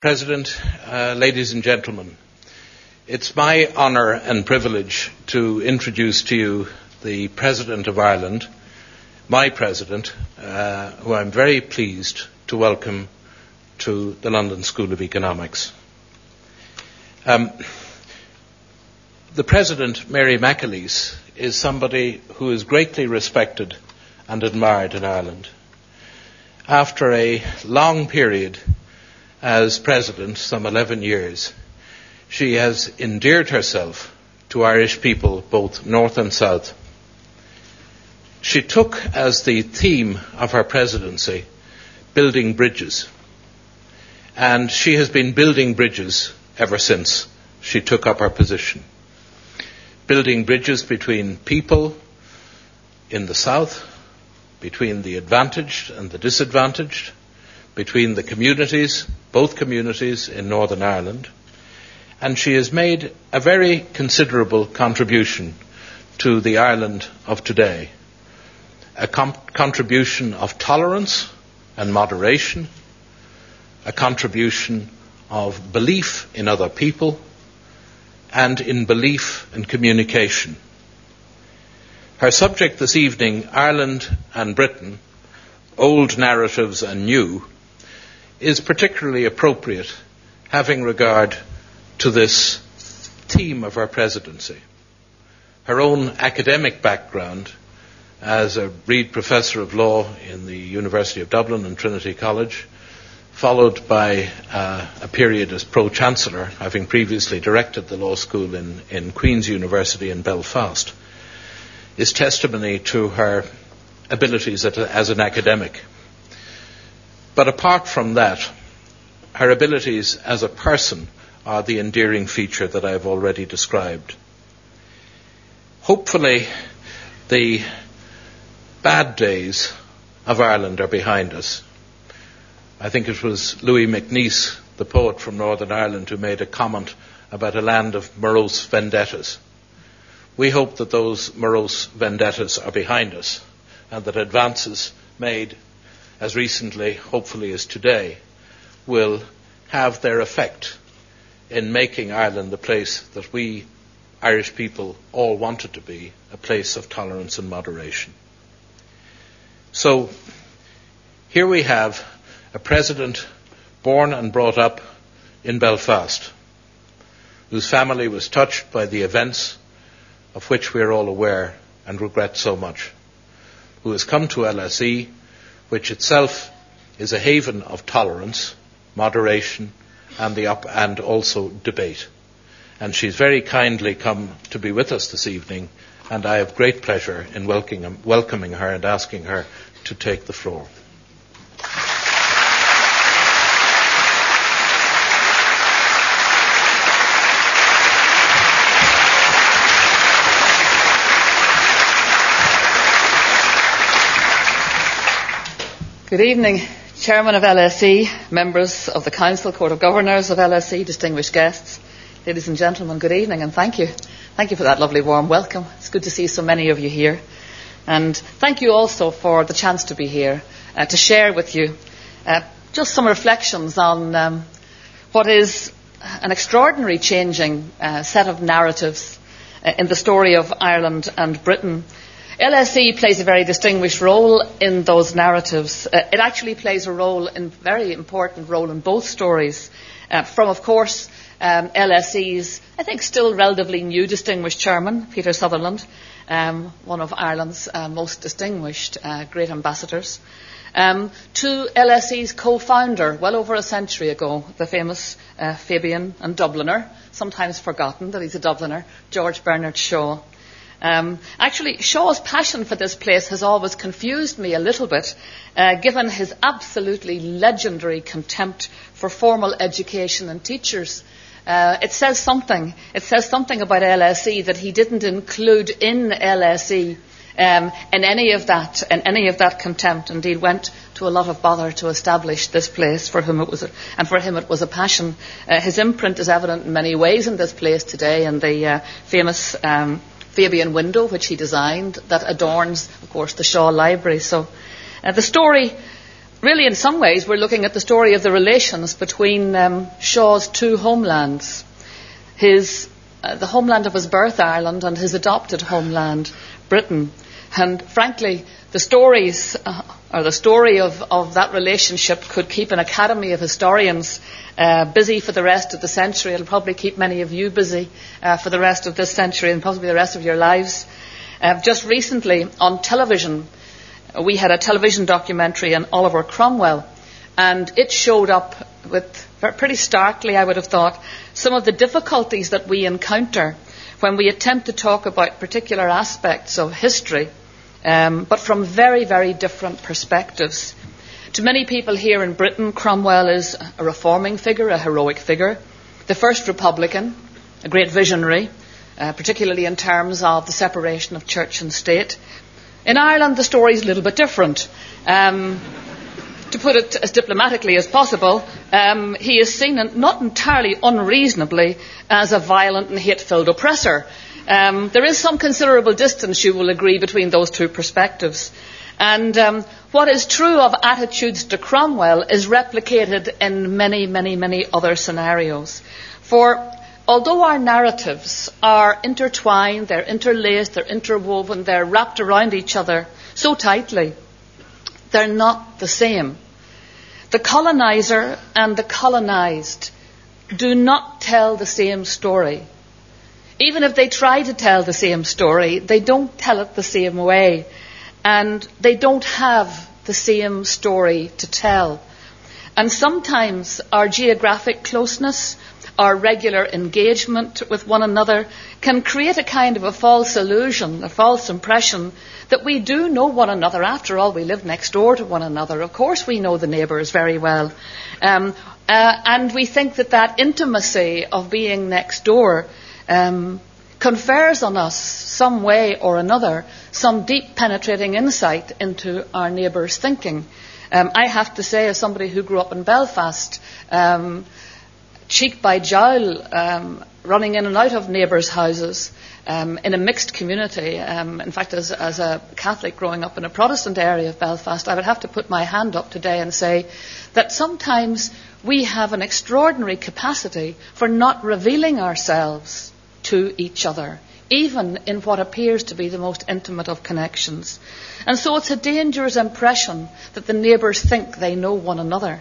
President, ladies and gentlemen, it's my honour and privilege to introduce to you the President of Ireland, my President, who I'm very pleased to welcome to the London School of Economics. The President, Mary McAleese, is somebody who is greatly respected and admired in Ireland. After a long period as president, some 11 years, she has endeared herself to Irish people, both north and south. She took as the theme of her presidency, building bridges. And she has been building bridges ever since she took up her position. Building bridges between people in the south, between the advantaged and the disadvantaged, between the communities, both communities in Northern Ireland, and she has made a very considerable contribution to the Ireland of today, a contribution of tolerance and moderation, a contribution of belief in other people, and in belief and communication. Her subject this evening, Ireland and Britain, old narratives and new, is particularly appropriate having regard to this theme of her presidency. Her own academic background as a Reid Professor of Law in the University of Dublin and Trinity College, followed by a period as Pro-Chancellor, having previously directed the law school in Queen's University in Belfast, is testimony to her abilities as an academic. But apart from that, her abilities as a person are the endearing feature that I've already described. Hopefully, the bad days of Ireland are behind us. I think it was Louis McNeice, the poet from Northern Ireland, who made a comment about a land of morose vendettas. We hope that those morose vendettas are behind us and that advances made as recently, hopefully, as today, will have their effect in making Ireland the place that we Irish people all want it to be, a place of tolerance and moderation. So, here we have a president born and brought up in Belfast, whose family was touched by the events of which we are all aware and regret so much, who has come to LSE, which itself is a haven of tolerance, moderation, and also debate. And she's very kindly come to be with us this evening, and I have great pleasure in welcoming her and asking her to take the floor. Good evening, Chairman of LSE, members of the Council, Court of Governors of LSE, distinguished guests, ladies and gentlemen, good evening and thank you. Thank you for that lovely warm welcome. It's good to see so many of you here. And thank you also for the chance to be here, to share with you just some reflections on what is an extraordinary changing set of narratives in the story of Ireland and Britain. LSE plays a very distinguished role in those narratives. It actually plays a very important role in both stories, from, of course, LSE's, I think, still relatively new distinguished chairman, Peter Sutherland, one of Ireland's most distinguished great ambassadors, to LSE's co-founder well over a century ago, the famous Fabian and Dubliner, sometimes forgotten that he's a Dubliner, George Bernard Shaw. Actually, Shaw's passion for this place has always confused me a little bit, given his absolutely legendary contempt for formal education and teachers. It says something about LSE that he didn't include in LSE in any of that contempt. Indeed, went to a lot of bother to establish this place for him it was a passion. His imprint is evident in many ways in this place today, and the famous Fabian window, which he designed, that adorns, of course, the Shaw Library. So the story really in some ways we're looking at the story of the relations between Shaw's two homelands, the homeland of his birth, Ireland, and his adopted homeland, Britain. And frankly, the story of that relationship could keep an academy of historians busy for the rest of the century. It'll probably keep many of you busy for the rest of this century and possibly the rest of your lives. Just recently on television, we had a television documentary on Oliver Cromwell, and it showed up with pretty starkly, I would have thought, some of the difficulties that we encounter when we attempt to talk about particular aspects of history, but from very, very different perspectives. To many people here in Britain, Cromwell is a reforming figure, a heroic figure, the first Republican, a great visionary, particularly in terms of the separation of church and state. In Ireland, the story is a little bit different. To put it as diplomatically as possible, he is seen, not entirely unreasonably, as a violent and hate-filled oppressor. There is some considerable distance, you will agree, between those two perspectives. And what is true of attitudes to Cromwell is replicated in many, many, many other scenarios. For although our narratives are intertwined, they're interlaced, they're interwoven, they're wrapped around each other so tightly, they're not the same. The colonizer and the colonized do not tell the same story. Even if they try to tell the same story, they don't tell it the same way, and they don't have the same story to tell. And sometimes our geographic closeness, our regular engagement with one another, can create a kind of a false illusion, a false impression that we do know one another. After all, we live next door to one another. Of course we know the neighbours very well. And we think that that intimacy of being next door confers on us, some way or another, some deep penetrating insight into our neighbours' thinking. I have to say, as somebody who grew up in Belfast, cheek by jowl, running in and out of neighbours' houses in a mixed community. In fact, as a Catholic growing up in a Protestant area of Belfast, I would have to put my hand up today and say that sometimes we have an extraordinary capacity for not revealing ourselves to each other, even in what appears to be the most intimate of connections. And so it's a dangerous impression that the neighbours think they know one another.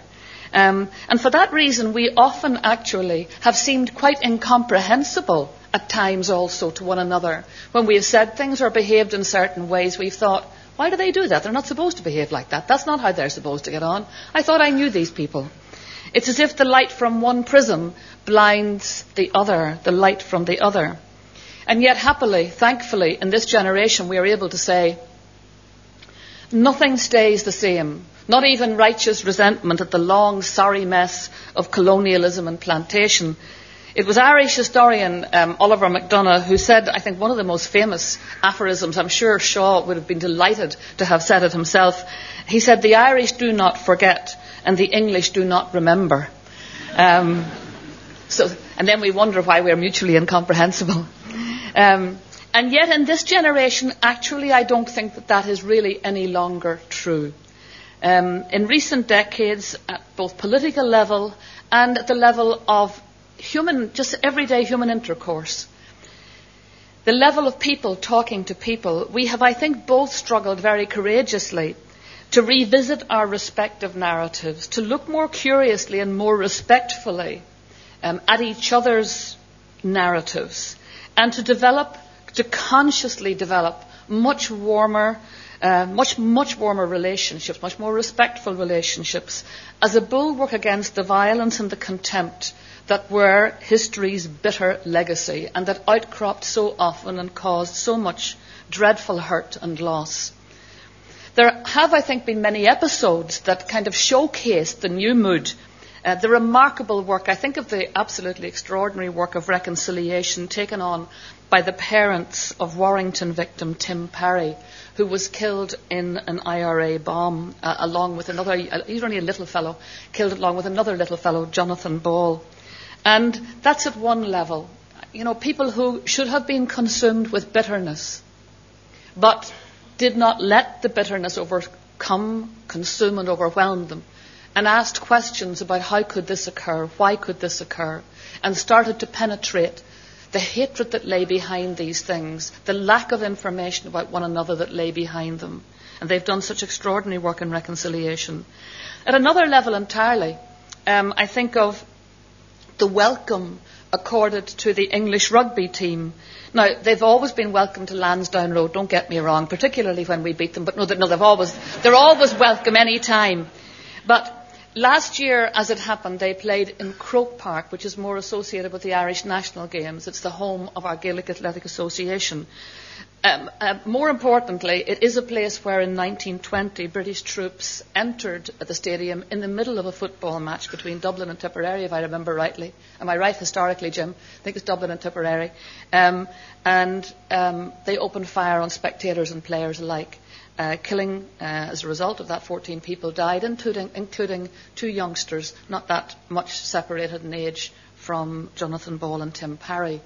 And for that reason, we often actually have seemed quite incomprehensible at times also to one another. When we have said things or behaved in certain ways, we've thought, why do they do that? They're not supposed to behave like that. That's not how they're supposed to get on. I thought I knew these people. It's as if the light from one prism blinds the other, the light from the other. And yet, happily, thankfully, in this generation, we are able to say, nothing stays the same. Not even righteous resentment at the long, sorry mess of colonialism and plantation. It was Irish historian Oliver MacDonough who said, I think, one of the most famous aphorisms. I'm sure Shaw would have been delighted to have said it himself. He said, "The Irish do not forget, and the English do not remember." And then we wonder why we're mutually incomprehensible. And yet in this generation, actually, I don't think that is really any longer true. In recent decades, at both political level and at the level of just everyday human intercourse, the level of people talking to people, we have, I think, both struggled very courageously to revisit our respective narratives, to look more curiously and more respectfully at each other's narratives, and to consciously develop much warmer relationships, much more respectful relationships, as a bulwark against the violence and the contempt that were history's bitter legacy and that outcropped so often and caused so much dreadful hurt and loss. There have, I think, been many episodes that kind of showcased the new mood, the remarkable work, I think, of the absolutely extraordinary work of reconciliation taken on by the parents of Warrington victim Tim Parry, who was killed in an IRA bomb along with another, he's only a little fellow, killed along with another little fellow, Jonathan Ball. And that's at one level. You know, people who should have been consumed with bitterness, but did not let the bitterness over come, consume and overwhelm them, and asked questions about how could this occur, why could this occur, and started to penetrate the hatred that lay behind these things, the lack of information about one another that lay behind them. And they've done such extraordinary work in reconciliation. At another level entirely, I think of the welcome accorded to the English rugby team. Now, they've always been welcome to Lansdowne Road, don't get me wrong, particularly when we beat them, but they're always welcome any time. But last year, as it happened, they played in Croke Park, which is more associated with the Irish national games. It's the home of our Gaelic Athletic Association. More importantly, it is a place where in 1920 British troops entered the stadium in the middle of a football match between Dublin and Tipperary, if I remember rightly. Am I right historically, Jim? I think it's Dublin and Tipperary. They opened fire on spectators and players alike, killing, as a result of that, 14 people died, including two youngsters not that much separated in age from Jonathan Ball and Tim Parry.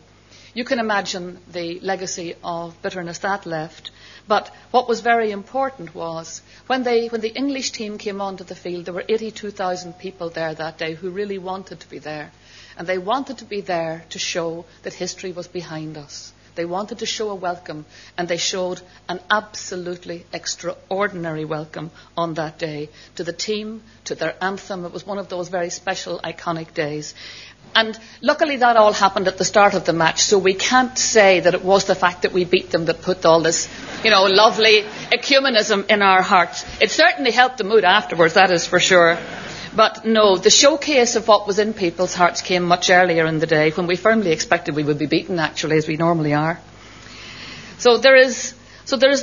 You can imagine the legacy of bitterness that left. But what was very important was when the English team came onto the field, there were 82,000 people there that day who really wanted to be there. And they wanted to be there to show that history was behind us. They wanted to show a welcome, and they showed an absolutely extraordinary welcome on that day to the team, to their anthem. It was one of those very special, iconic days. And luckily that all happened at the start of the match, so we can't say that it was the fact that we beat them that put all this, lovely ecumenism in our hearts. It certainly helped the mood afterwards, that is for sure. But no, the showcase of what was in people's hearts came much earlier in the day, when we firmly expected we would be beaten, actually, as we normally are. So there is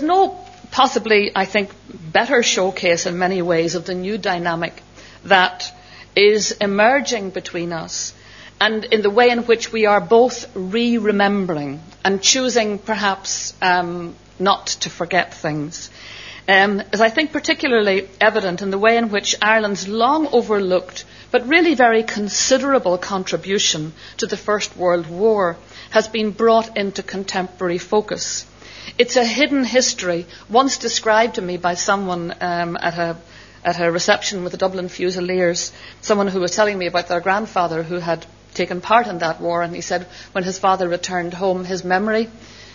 no possibly, I think, better showcase in many ways of the new dynamic that is emerging between us, and in the way in which we are both re-remembering and choosing perhaps not to forget things. Is I think particularly evident in the way in which Ireland's long overlooked but really very considerable contribution to the First World War has been brought into contemporary focus. It's a hidden history, once described to me by someone at a reception with the Dublin Fusiliers, someone who was telling me about their grandfather who had taken part in that war, and he said when his father returned home, his memory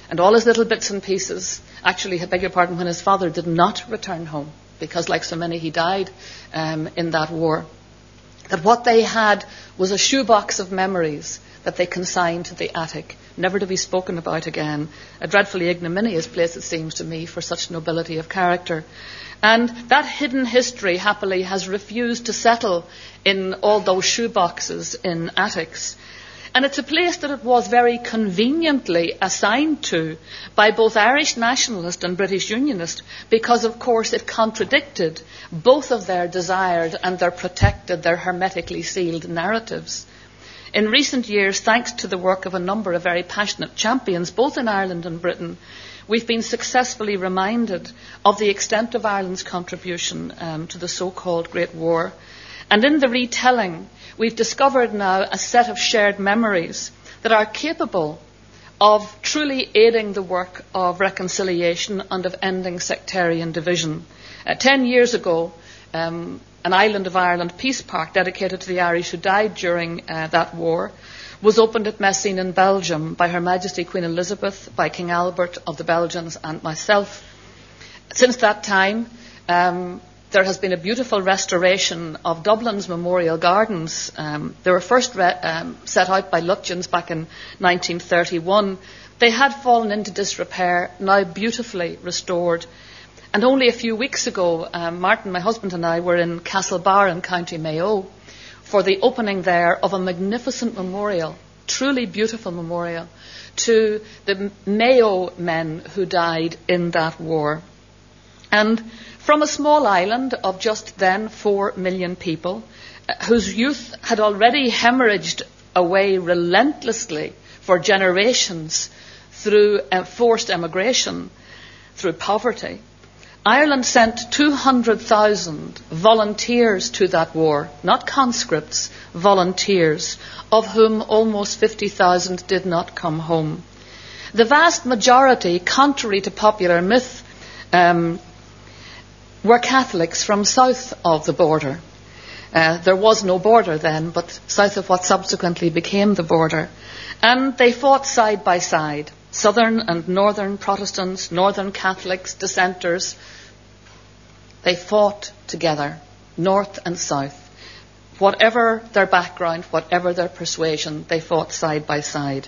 and all his little bits and pieces, when his father did not return home, because like so many he died in that war, that what they had was a shoebox of memories that they consigned to the attic, never to be spoken about again. A dreadfully ignominious place, it seems to me, for such nobility of character. And that hidden history, happily, has refused to settle in all those shoeboxes in attics. And it's a place that it was very conveniently assigned to by both Irish nationalist and British unionist, because, of course, it contradicted both of their desired and their protected, their hermetically sealed narratives. In recent years, thanks to the work of a number of very passionate champions, both in Ireland and Britain, we've been successfully reminded of the extent of Ireland's contribution to the so-called Great War. And in the retelling, we've discovered now a set of shared memories that are capable of truly aiding the work of reconciliation and of ending sectarian division. 10 years ago, an Island of Ireland peace park dedicated to the Irish who died during that war was opened at Messines in Belgium by Her Majesty Queen Elizabeth, by King Albert of the Belgians, and myself. Since that time, there has been a beautiful restoration of Dublin's memorial gardens. They were first set out by Lutyens back in 1931. They had fallen into disrepair, now beautifully restored. And only a few weeks ago, Martin, my husband, and I were in Castlebar in County Mayo for the opening there of a magnificent memorial, truly beautiful memorial, to the Mayo men who died in that war. And from a small island of just then 4 million people, whose youth had already hemorrhaged away relentlessly for generations through forced emigration, through poverty, Ireland sent 200,000 volunteers to that war, not conscripts, volunteers, of whom almost 50,000 did not come home. The vast majority, contrary to popular myth, were Catholics from south of the border. There was no border then, but south of what subsequently became the border. And they fought side by side, southern and northern Protestants, northern Catholics, dissenters. They fought together, north and south. Whatever their background, whatever their persuasion, they fought side by side.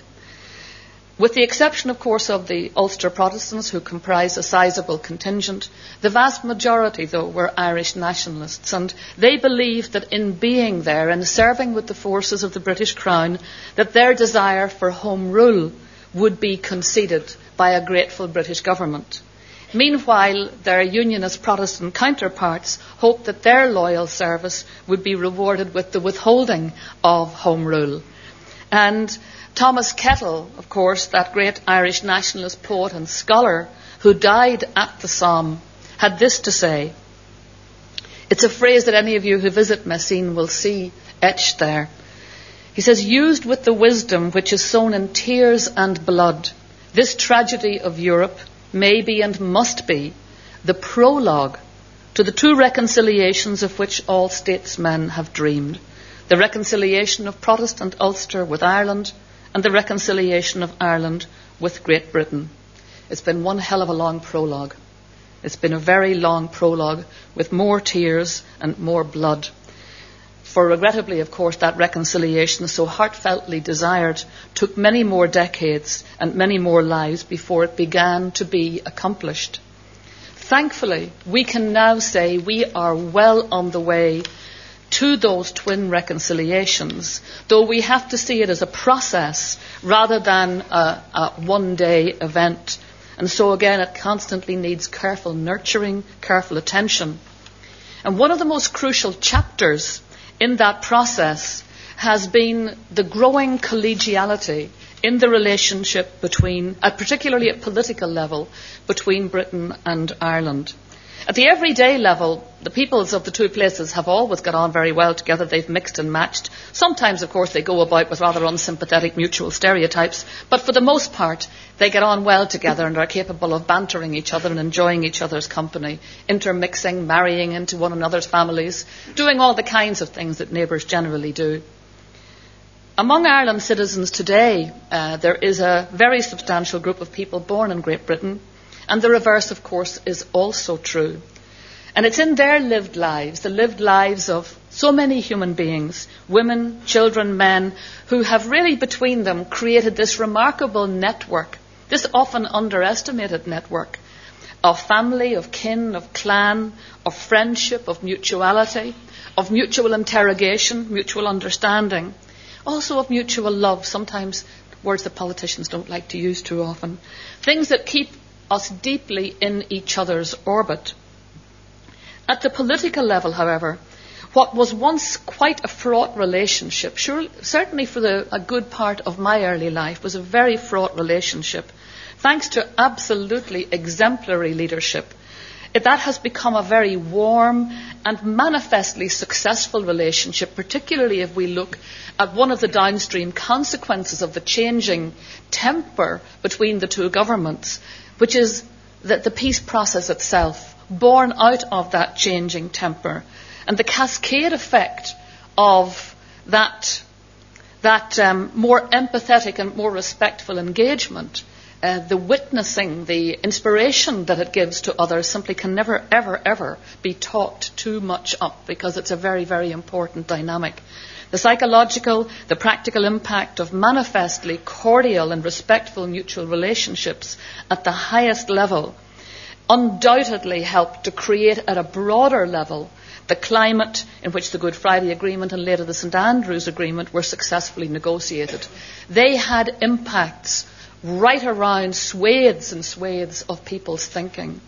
With the exception, of course, of the Ulster Protestants, who comprised a sizable contingent, the vast majority, though, were Irish nationalists, and they believed that in being there, in serving with the forces of the British Crown, that their desire for home rule would be conceded by a grateful British government. Meanwhile, their Unionist Protestant counterparts hoped that their loyal service would be rewarded with the withholding of home rule. And Thomas Kettle, of course, that great Irish nationalist poet and scholar who died at the Somme, had this to say. It's a phrase that any of you who visit Messines will see etched there. He says, "Used with the wisdom which is sown in tears and blood, this tragedy of Europe may be and must be the prologue to the two reconciliations of which all statesmen have dreamed, the reconciliation of Protestant Ulster with Ireland and the reconciliation of Ireland with Great Britain." It's been one hell of a long prologue. It's been a very long prologue with more tears and more blood. For regrettably, of course, that reconciliation, so heartfeltly desired, took many more decades and many more lives before it began to be accomplished. Thankfully, we can now say we are well on the way to those twin reconciliations, though we have to see it as a process rather than a one-day event. And so again, it constantly needs careful nurturing, careful attention. And one of the most crucial chapters in that process has been the growing collegiality in the relationship between, particularly at political level, between Britain and Ireland. At the everyday level, the peoples of the two places have always got on very well together. They've mixed and matched. Sometimes, of course, they go about with rather unsympathetic mutual stereotypes, but for the most part, they get on well together and are capable of bantering each other and enjoying each other's company, intermixing, marrying into one another's families, doing all the kinds of things that neighbours generally do. Among Ireland's citizens today, there is a very substantial group of people born in Great Britain. And the reverse, of course, is also true. And it's in their lived lives, the lived lives of so many human beings, women, children, men, who have really between them created this remarkable network, this often underestimated network of family, of kin, of clan, of friendship, of mutuality, of mutual interrogation, mutual understanding, also of mutual love, sometimes words that politicians don't like to use too often, things that keep us deeply in each other's orbit. At the political level, however, what was once quite a fraught relationship, certainly for a good part of my early life, was a very fraught relationship. Thanks to absolutely exemplary leadership, that has become a very warm and manifestly successful relationship, particularly if we look at one of the downstream consequences of the changing temper between the two governments, which is that the peace process itself, born out of that changing temper, and the cascade effect of that more empathetic and more respectful engagement, the witnessing, the inspiration that it gives to others simply can never, ever, ever be talked too much up, because it's a very, very important dynamic. The psychological, the practical impact of manifestly cordial and respectful mutual relationships at the highest level undoubtedly helped to create at a broader level the climate in which the Good Friday Agreement and later the St Andrews Agreement were successfully negotiated. They had impacts right around swathes and swathes of people's thinking.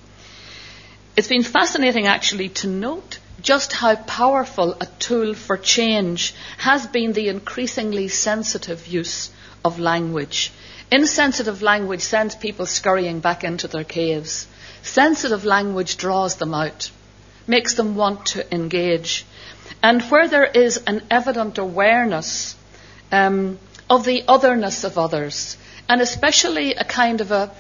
It's been fascinating actually to note just how powerful a tool for change has been the increasingly sensitive use of language. Insensitive language sends people scurrying back into their caves. Sensitive language draws them out, makes them want to engage. And where there is an evident awareness of the otherness of others, and especially a kind of a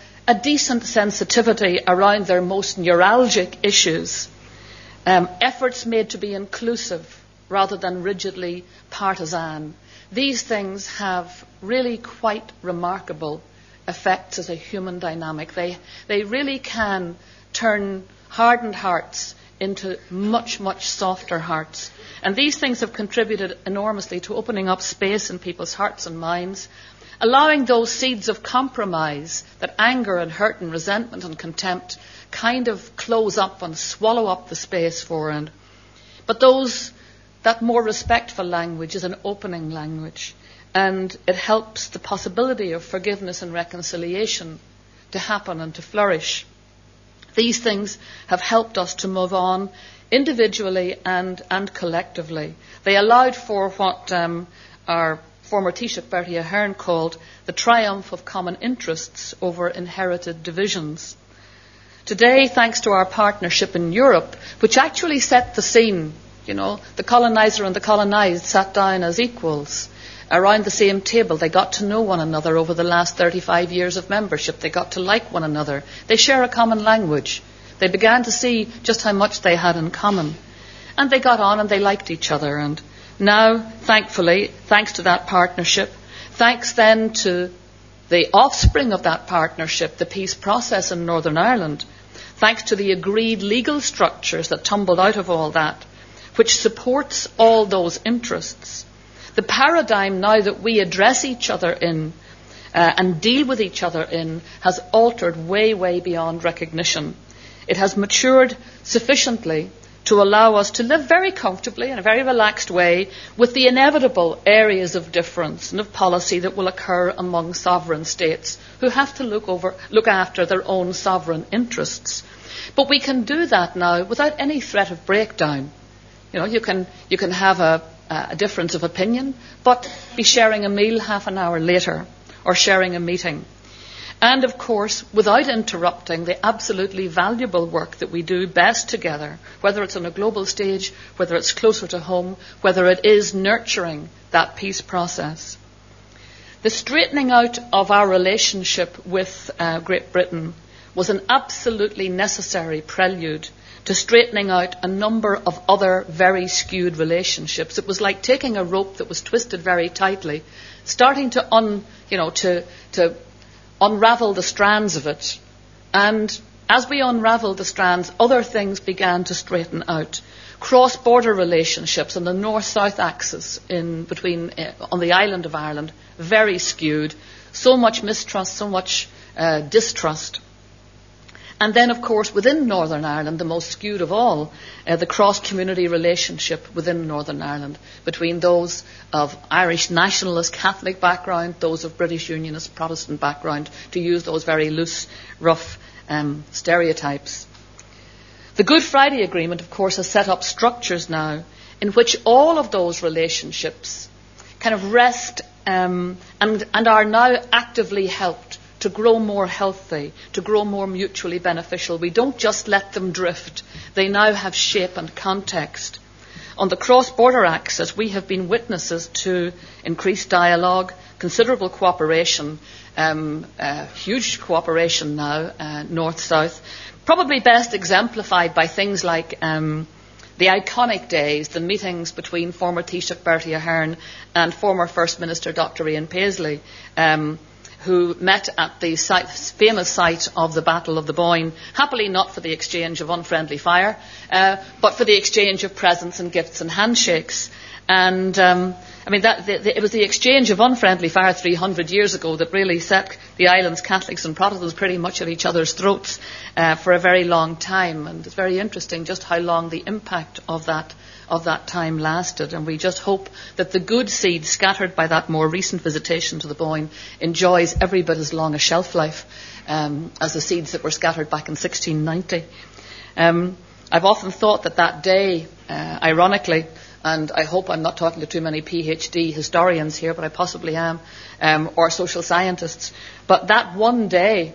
decent sensitivity around their most neuralgic issues, efforts made to be inclusive rather than rigidly partisan. These things have really quite remarkable effects as a human dynamic. They really can turn hardened hearts into much, much softer hearts. And these things have contributed enormously to opening up space in people's hearts and minds, allowing those seeds of compromise that anger and hurt and resentment and contempt kind of close up and swallow up the space for. But that more respectful language is an opening language, and it helps the possibility of forgiveness and reconciliation to happen and to flourish. These things have helped us to move on individually and collectively. They allowed for what our former Taoiseach Bertie Ahern called the triumph of common interests over inherited divisions. Today, thanks to our partnership in Europe, which actually set the scene, the coloniser and the colonised sat down as equals around the same table. They got to know one another over the last 35 years of membership. They got to like one another. They share a common language. They began to see just how much they had in common. And they got on and they liked each other. And now, thankfully, thanks to that partnership, thanks then to the offspring of that partnership, the peace process in Northern Ireland, thanks to the agreed legal structures that tumbled out of all that, which supports all those interests, the paradigm now that we address each other in and deal with each other in has altered way, way beyond recognition. It has matured sufficiently to allow us to live very comfortably in a very relaxed way with the inevitable areas of difference and of policy that will occur among sovereign states who have to look after their own sovereign interests. But we can do that now without any threat of breakdown. You can have a difference of opinion, but be sharing a meal half an hour later or sharing a meeting. And, of course, without interrupting the absolutely valuable work that we do best together, whether it's on a global stage, whether it's closer to home, whether it is nurturing that peace process. The straightening out of our relationship with Great Britain was an absolutely necessary prelude to straightening out a number of other very skewed relationships. It was like taking a rope that was twisted very tightly, starting to to unravel the strands of it. And as we unraveled the strands, other things began to straighten out. Cross-border relationships on the north-south axis on the island of Ireland, very skewed. So much mistrust, so much distrust. And then, of course, within Northern Ireland, the most skewed of all, the cross-community relationship within Northern Ireland between those of Irish nationalist Catholic background, those of British Unionist Protestant background, to use those very loose, rough stereotypes. The Good Friday Agreement, of course, has set up structures now in which all of those relationships kind of rest and are now actively helped to grow more healthy, to grow more mutually beneficial. We don't just let them drift. They now have shape and context. On the cross-border axis, we have been witnesses to increased dialogue, considerable cooperation, huge cooperation now, north-south, probably best exemplified by things like the iconic days, the meetings between former Taoiseach Bertie Ahern and former First Minister Dr Ian Paisley, who met at the famous site of the Battle of the Boyne, happily not for the exchange of unfriendly fire, but for the exchange of presents and gifts and handshakes. And it was the exchange of unfriendly fire 300 years ago that really set the island's Catholics and Protestants pretty much at each other's throats for a very long time. And it's very interesting just how long the impact of that time lasted, and we just hope that the good seed scattered by that more recent visitation to the Boyne enjoys every bit as long a shelf life as the seeds that were scattered back in 1690. I've often thought that day, ironically, and I hope I'm not talking to too many PhD historians here, but I possibly am, or social scientists, but that one day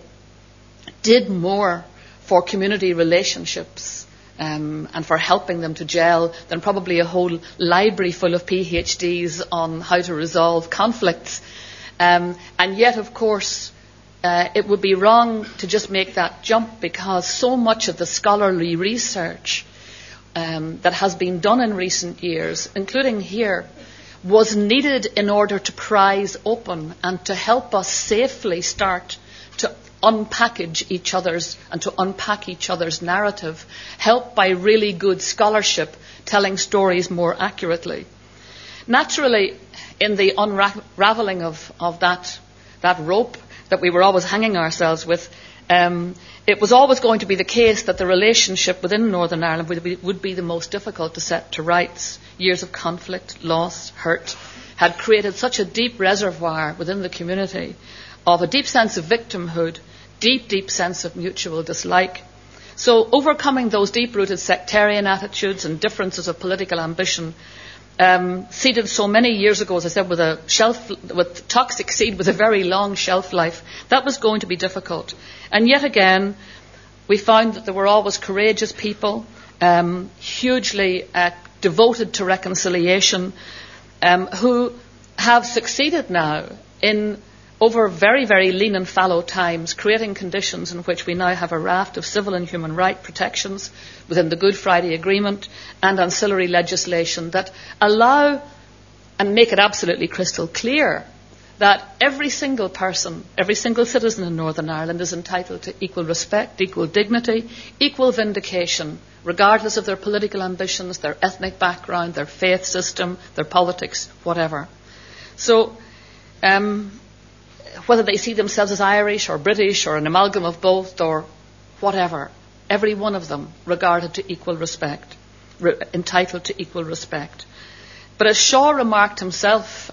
did more for community relationships and for helping them to gel than probably a whole library full of PhDs on how to resolve conflicts. And yet, of course, it would be wrong to just make that jump, because so much of the scholarly research that has been done in recent years, including here, was needed in order to prise open and to help us safely start to unpackage each other's and to unpack each other's narrative, helped by really good scholarship telling stories more accurately. Naturally, in the unravelling of that rope that we were always hanging ourselves with, it was always going to be the case that the relationship within Northern Ireland would be the most difficult to set to rights. Years of conflict, loss, hurt had created such a deep reservoir within the community of a deep sense of victimhood, deep sense of mutual dislike. So overcoming those deep-rooted sectarian attitudes and differences of political ambition, seeded so many years ago, as I said, with toxic seed with a very long shelf life, that was going to be difficult. And yet again, we found that there were always courageous people, hugely devoted to reconciliation, who have succeeded now in, over very, very lean and fallow times, creating conditions in which we now have a raft of civil and human right protections within the Good Friday Agreement and ancillary legislation that allow and make it absolutely crystal clear that every single person, every single citizen in Northern Ireland is entitled to equal respect, equal dignity, equal vindication, regardless of their political ambitions, their ethnic background, their faith system, their politics, whatever. So, whether they see themselves as Irish or British or an amalgam of both or whatever, every one of them entitled to equal respect. But as Shaw remarked himself,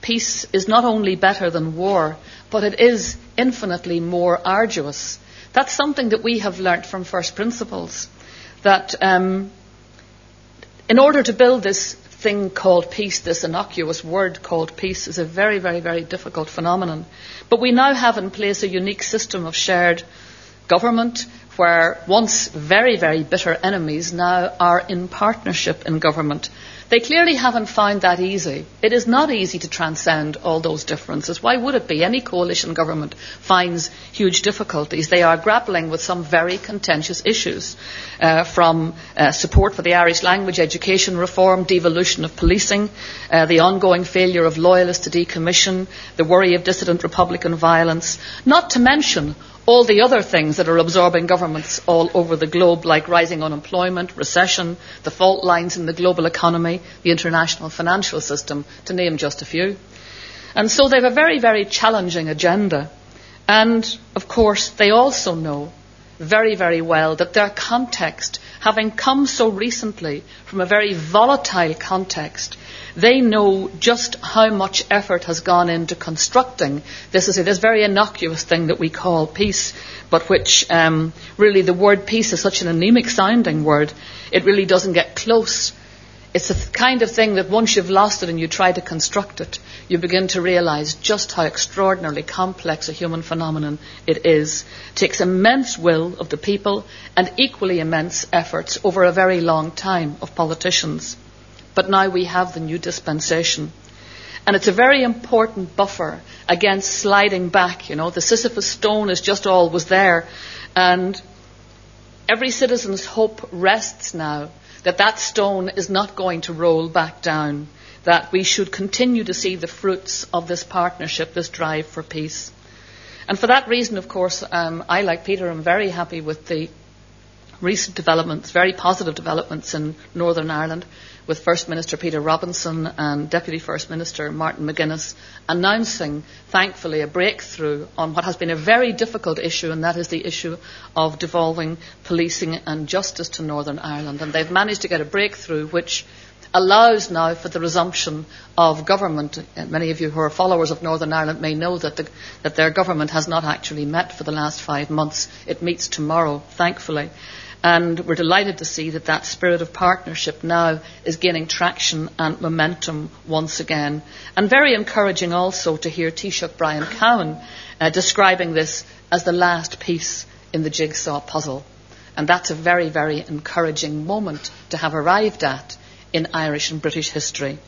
peace is not only better than war, but it is infinitely more arduous. That's something that we have learnt from first principles, that in order to build this thing called peace, this innocuous word called peace, is a very, very, very difficult phenomenon. But we now have in place a unique system of shared government where once very, very bitter enemies now are in partnership in government. They clearly haven't found that easy. It is not easy to transcend all those differences. Why would it be? Any coalition government finds huge difficulties. They are grappling with some very contentious issues, from support for the Irish language, education reform, devolution of policing, the ongoing failure of loyalists to decommission, the worry of dissident republican violence, not to mention all the other things that are absorbing governments all over the globe, like rising unemployment, recession, the fault lines in the global economy, the international financial system, to name just a few. And so they have a very, very challenging agenda. And, of course, they also know very, very well that their context, having come so recently from a very volatile context, they know just how much effort has gone into constructing this very innocuous thing that we call peace, but which really the word peace is such an anemic sounding word, it really doesn't get close. It's the kind of thing that once you've lost it and you try to construct it, you begin to realise just how extraordinarily complex a human phenomenon it is. It takes immense will of the people and equally immense efforts over a very long time of politicians. But now we have the new dispensation. And it's a very important buffer against sliding back. You know, the Sisyphus stone is just always there. And every citizen's hope rests now that that stone is not going to roll back down, that we should continue to see the fruits of this partnership, this drive for peace. And for that reason, of course, I, like Peter, am very happy with the recent developments, very positive developments in Northern Ireland, with First Minister Peter Robinson and Deputy First Minister Martin McGuinness announcing, thankfully, a breakthrough on what has been a very difficult issue, and that is the issue of devolving policing and justice to Northern Ireland. And they've managed to get a breakthrough which allows now for the resumption of government. And many of you who are followers of Northern Ireland may know that their government has not actually met for the last 5 months. It meets tomorrow, thankfully. And we're delighted to see that spirit of partnership now is gaining traction and momentum once again. And very encouraging also to hear Taoiseach Brian Cowan describing this as the last piece in the jigsaw puzzle. And that's a very, very encouraging moment to have arrived at in Irish and British history.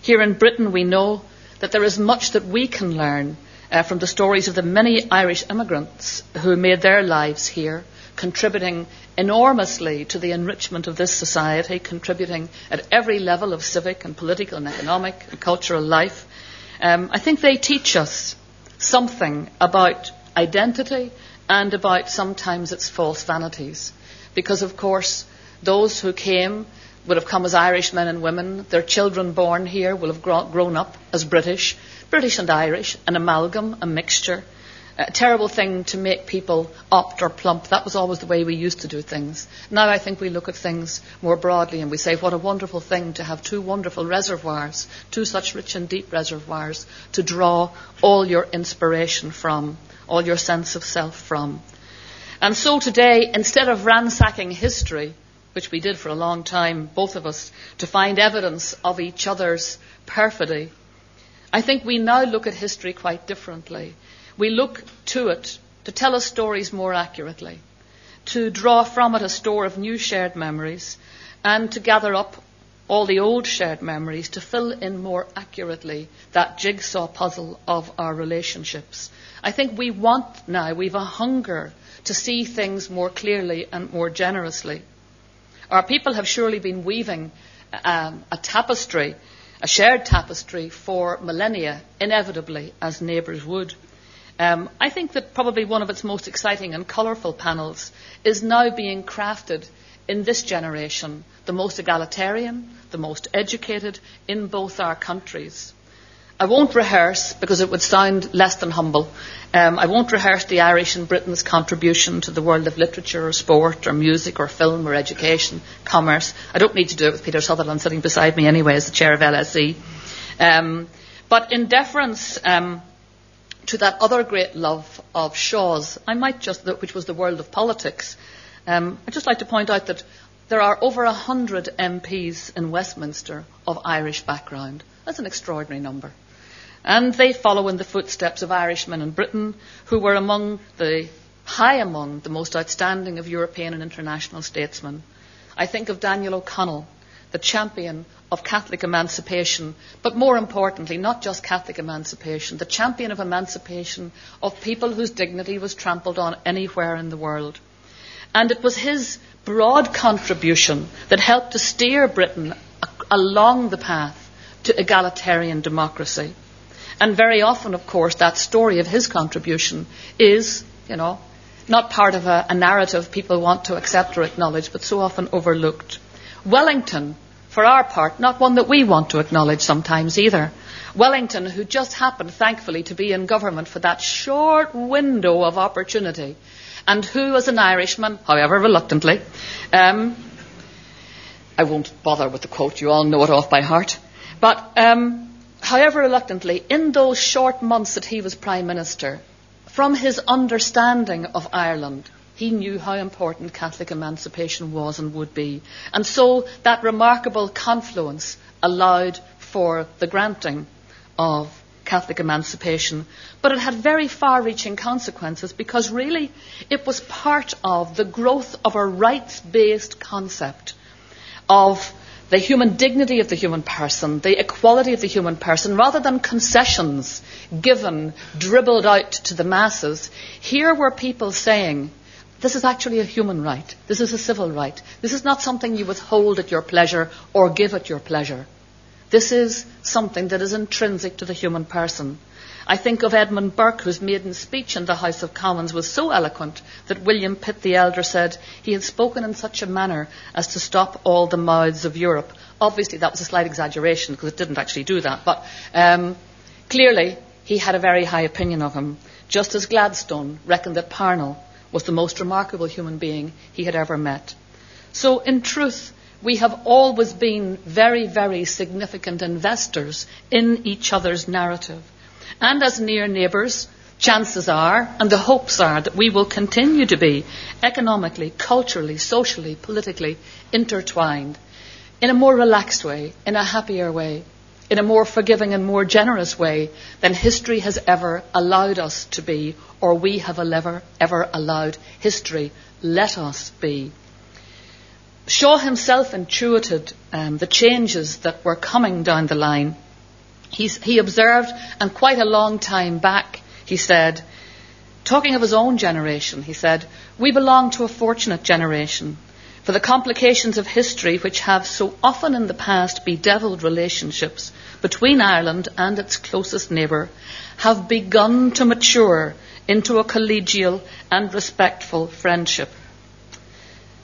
Here in Britain we know that there is much that we can learn from the stories of the many Irish immigrants who made their lives here, contributing enormously to the enrichment of this society, contributing at every level of civic and political and economic and cultural life. I think they teach us something about identity and about sometimes its false vanities. Because, of course, those who came would have come as Irish men and women. Their children born here will have grown up as British. British and Irish, an amalgam, a mixture. A terrible thing to make people opt or plump. That was always the way we used to do things. Now I think we look at things more broadly and we say, what a wonderful thing to have two wonderful reservoirs, two such rich and deep reservoirs to draw all your inspiration from, all your sense of self from. And so today, instead of ransacking history, which we did for a long time, both of us, to find evidence of each other's perfidy, I think we now look at history quite differently. We look to it to tell us stories more accurately, to draw from it a store of new shared memories, and to gather up all the old shared memories to fill in more accurately that jigsaw puzzle of our relationships. I think we want now, we've a hunger to see things more clearly and more generously. Our people have surely been weaving a tapestry, a shared tapestry for millennia, inevitably, as neighbours would. I think that probably one of its most exciting and colourful panels is now being crafted in this generation, the most egalitarian, the most educated in both our countries. I won't rehearse, because it would sound less than humble, I won't rehearse the Irish and Britain's contribution to the world of literature or sport or music or film or education, commerce. I don't need to do it with Peter Sutherland sitting beside me anyway as the chair of LSE. But in deference to that other great love of Shaw's, which was the world of politics, I'd just like to point out that there are over 100 MPs in Westminster of Irish background. That's an extraordinary number. And they follow in the footsteps of Irishmen in Britain, who were among the most outstanding of European and international statesmen. I think of Daniel O'Connell, the champion of Catholic emancipation, but more importantly, not just Catholic emancipation, the champion of emancipation of people whose dignity was trampled on anywhere in the world. And it was his broad contribution that helped to steer Britain along the path to egalitarian democracy. And very often, of course, that story of his contribution is, not part of a narrative people want to accept or acknowledge, but so often overlooked. Wellington, for our part, not one that we want to acknowledge sometimes either. Wellington, who just happened, thankfully, to be in government for that short window of opportunity, and who, as an Irishman, however reluctantly, I won't bother with the quote, you all know it off by heart, but however reluctantly, in those short months that he was Prime Minister, from his understanding of Ireland, he knew how important Catholic emancipation was and would be. And so that remarkable confluence allowed for the granting of Catholic emancipation. But it had very far-reaching consequences, because really it was part of the growth of a rights-based concept of the human dignity of the human person, the equality of the human person, rather than concessions given, dribbled out to the masses. Here were people saying, this is actually a human right. This is a civil right. This is not something you withhold at your pleasure or give at your pleasure. This is something that is intrinsic to the human person. I think of Edmund Burke, whose maiden speech in the House of Commons was so eloquent that William Pitt the Elder said he had spoken in such a manner as to stop all the mouths of Europe. Obviously, that was a slight exaggeration, because it didn't actually do that. But clearly, he had a very high opinion of him, just as Gladstone reckoned that Parnell was the most remarkable human being he had ever met. So, in truth, we have always been very, very significant investors in each other's narrative. And as near neighbours, chances are, and the hopes are, that we will continue to be economically, culturally, socially, politically intertwined in a more relaxed way, in a happier way, in a more forgiving and more generous way than history has ever allowed us to be, or we have ever allowed history let us be. Shaw himself intuited the changes that were coming down the line. He observed, and quite a long time back, he said, talking of his own generation, he said, We belong to a fortunate generation, for the complications of history which have so often in the past bedeviled relationships between Ireland and its closest neighbour have begun to mature into a collegial and respectful friendship.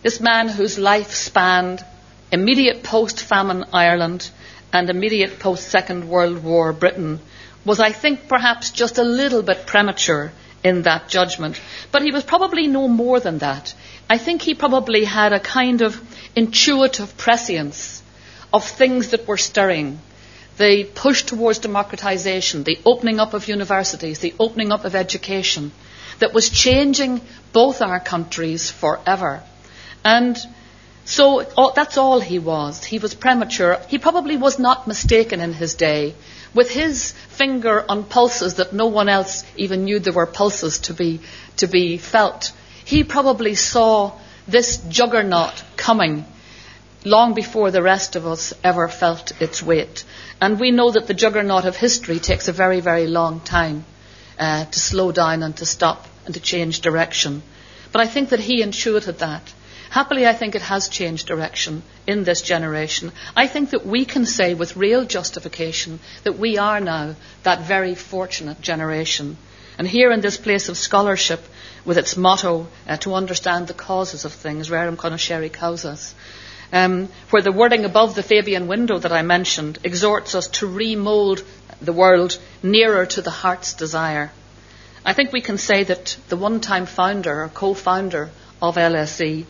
This man whose life spanned immediate post-famine Ireland and immediate post-Second World War Britain was, I think, perhaps just a little bit premature in that judgment. But he was probably no more than that. I think he probably had a kind of intuitive prescience of things that were stirring. The push towards democratisation, the opening up of universities, the opening up of education, that was changing both our countries forever. And so that's all he was. He was premature. He probably was not mistaken in his day. With his finger on pulses that no one else even knew there were pulses to be felt, he probably saw this juggernaut coming long before the rest of us ever felt its weight. And we know that the juggernaut of history takes a very, very long time to slow down and to stop and to change direction. But I think that he intuited that. Happily, I think it has changed direction in this generation. I think that we can say with real justification that we are now that very fortunate generation. And here in this place of scholarship, with its motto, to understand the causes of things, rerum conoscere causas, where the wording above the Fabian window that I mentioned exhorts us to remould the world nearer to the heart's desire. I think we can say that the one-time founder or co-founder of LSE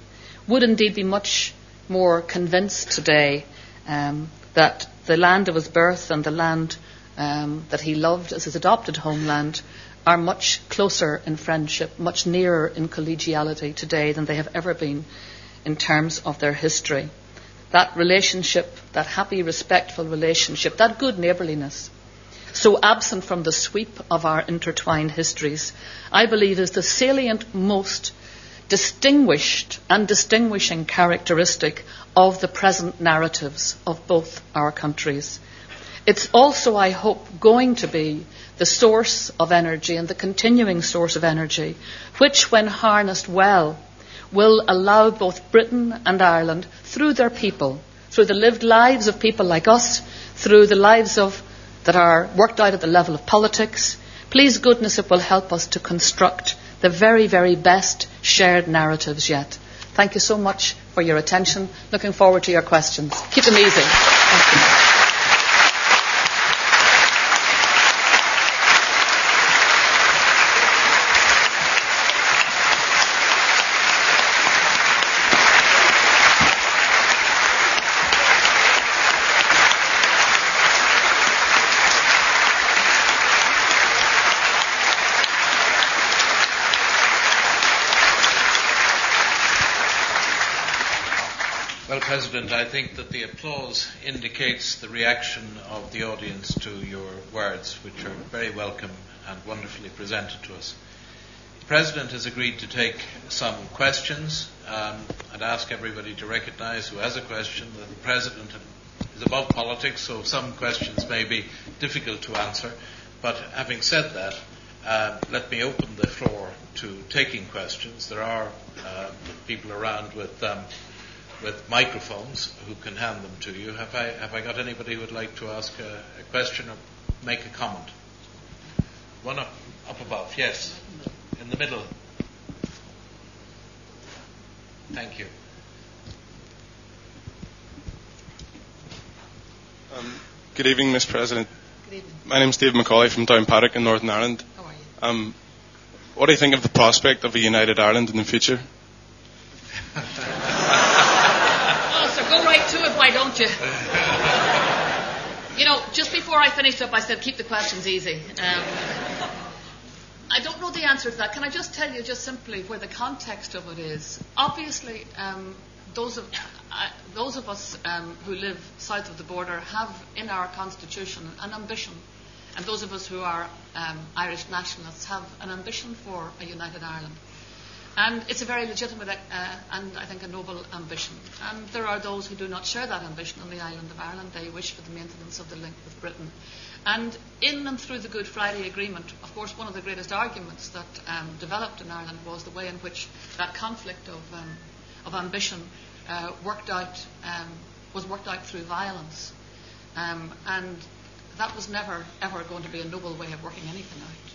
would indeed be much more convinced today that the land of his birth and the land that he loved as his adopted homeland are much closer in friendship, much nearer in collegiality today than they have ever been in terms of their history. That relationship, that happy, respectful relationship, that good neighbourliness, so absent from the sweep of our intertwined histories, I believe is the salient, most distinguished and distinguishing characteristic of the present narratives of both our countries. It's also, I hope, going to be the source of energy and the continuing source of energy, which, when harnessed well, will allow both Britain and Ireland, through their people, through the lived lives of people like us, through the lives of that are worked out at the level of politics, please goodness it will help us to construct the very, very best shared narratives yet. Thank you so much for your attention. Looking forward to your questions. Keep them easy. Thank you. President, I think that the applause indicates the reaction of the audience to your words, which are very welcome and wonderfully presented to us. The President has agreed to take some questions and ask everybody to recognise who has a question. That the President is above politics, so some questions may be difficult to answer. But having said that, let me open the floor to taking questions. There are people around with microphones who can hand them to you. Have I got anybody who would like to ask a question or make a comment? One up above, yes. In the middle. Thank you. Good evening, Miss President. Good evening. My name's David McCauley from Downpatrick in Northern Ireland. How are you? What do you think of the prospect of a united Ireland in the future? Why don't you? You know, just before I finished up, I said, keep the questions easy. I don't know the answer to that. Can I just tell you just simply where the context of it is? Obviously, those of us who live south of the border have in our constitution an ambition, and those of us who are Irish nationalists have an ambition for a united Ireland. And it's a very legitimate and I think a noble ambition. And there are those who do not share that ambition on the island of Ireland. They wish for the maintenance of the link with Britain. And in and through the Good Friday Agreement, of course, one of the greatest arguments that developed in Ireland was the way in which that conflict of ambition was worked out through violence. And that was never, ever going to be a noble way of working anything out,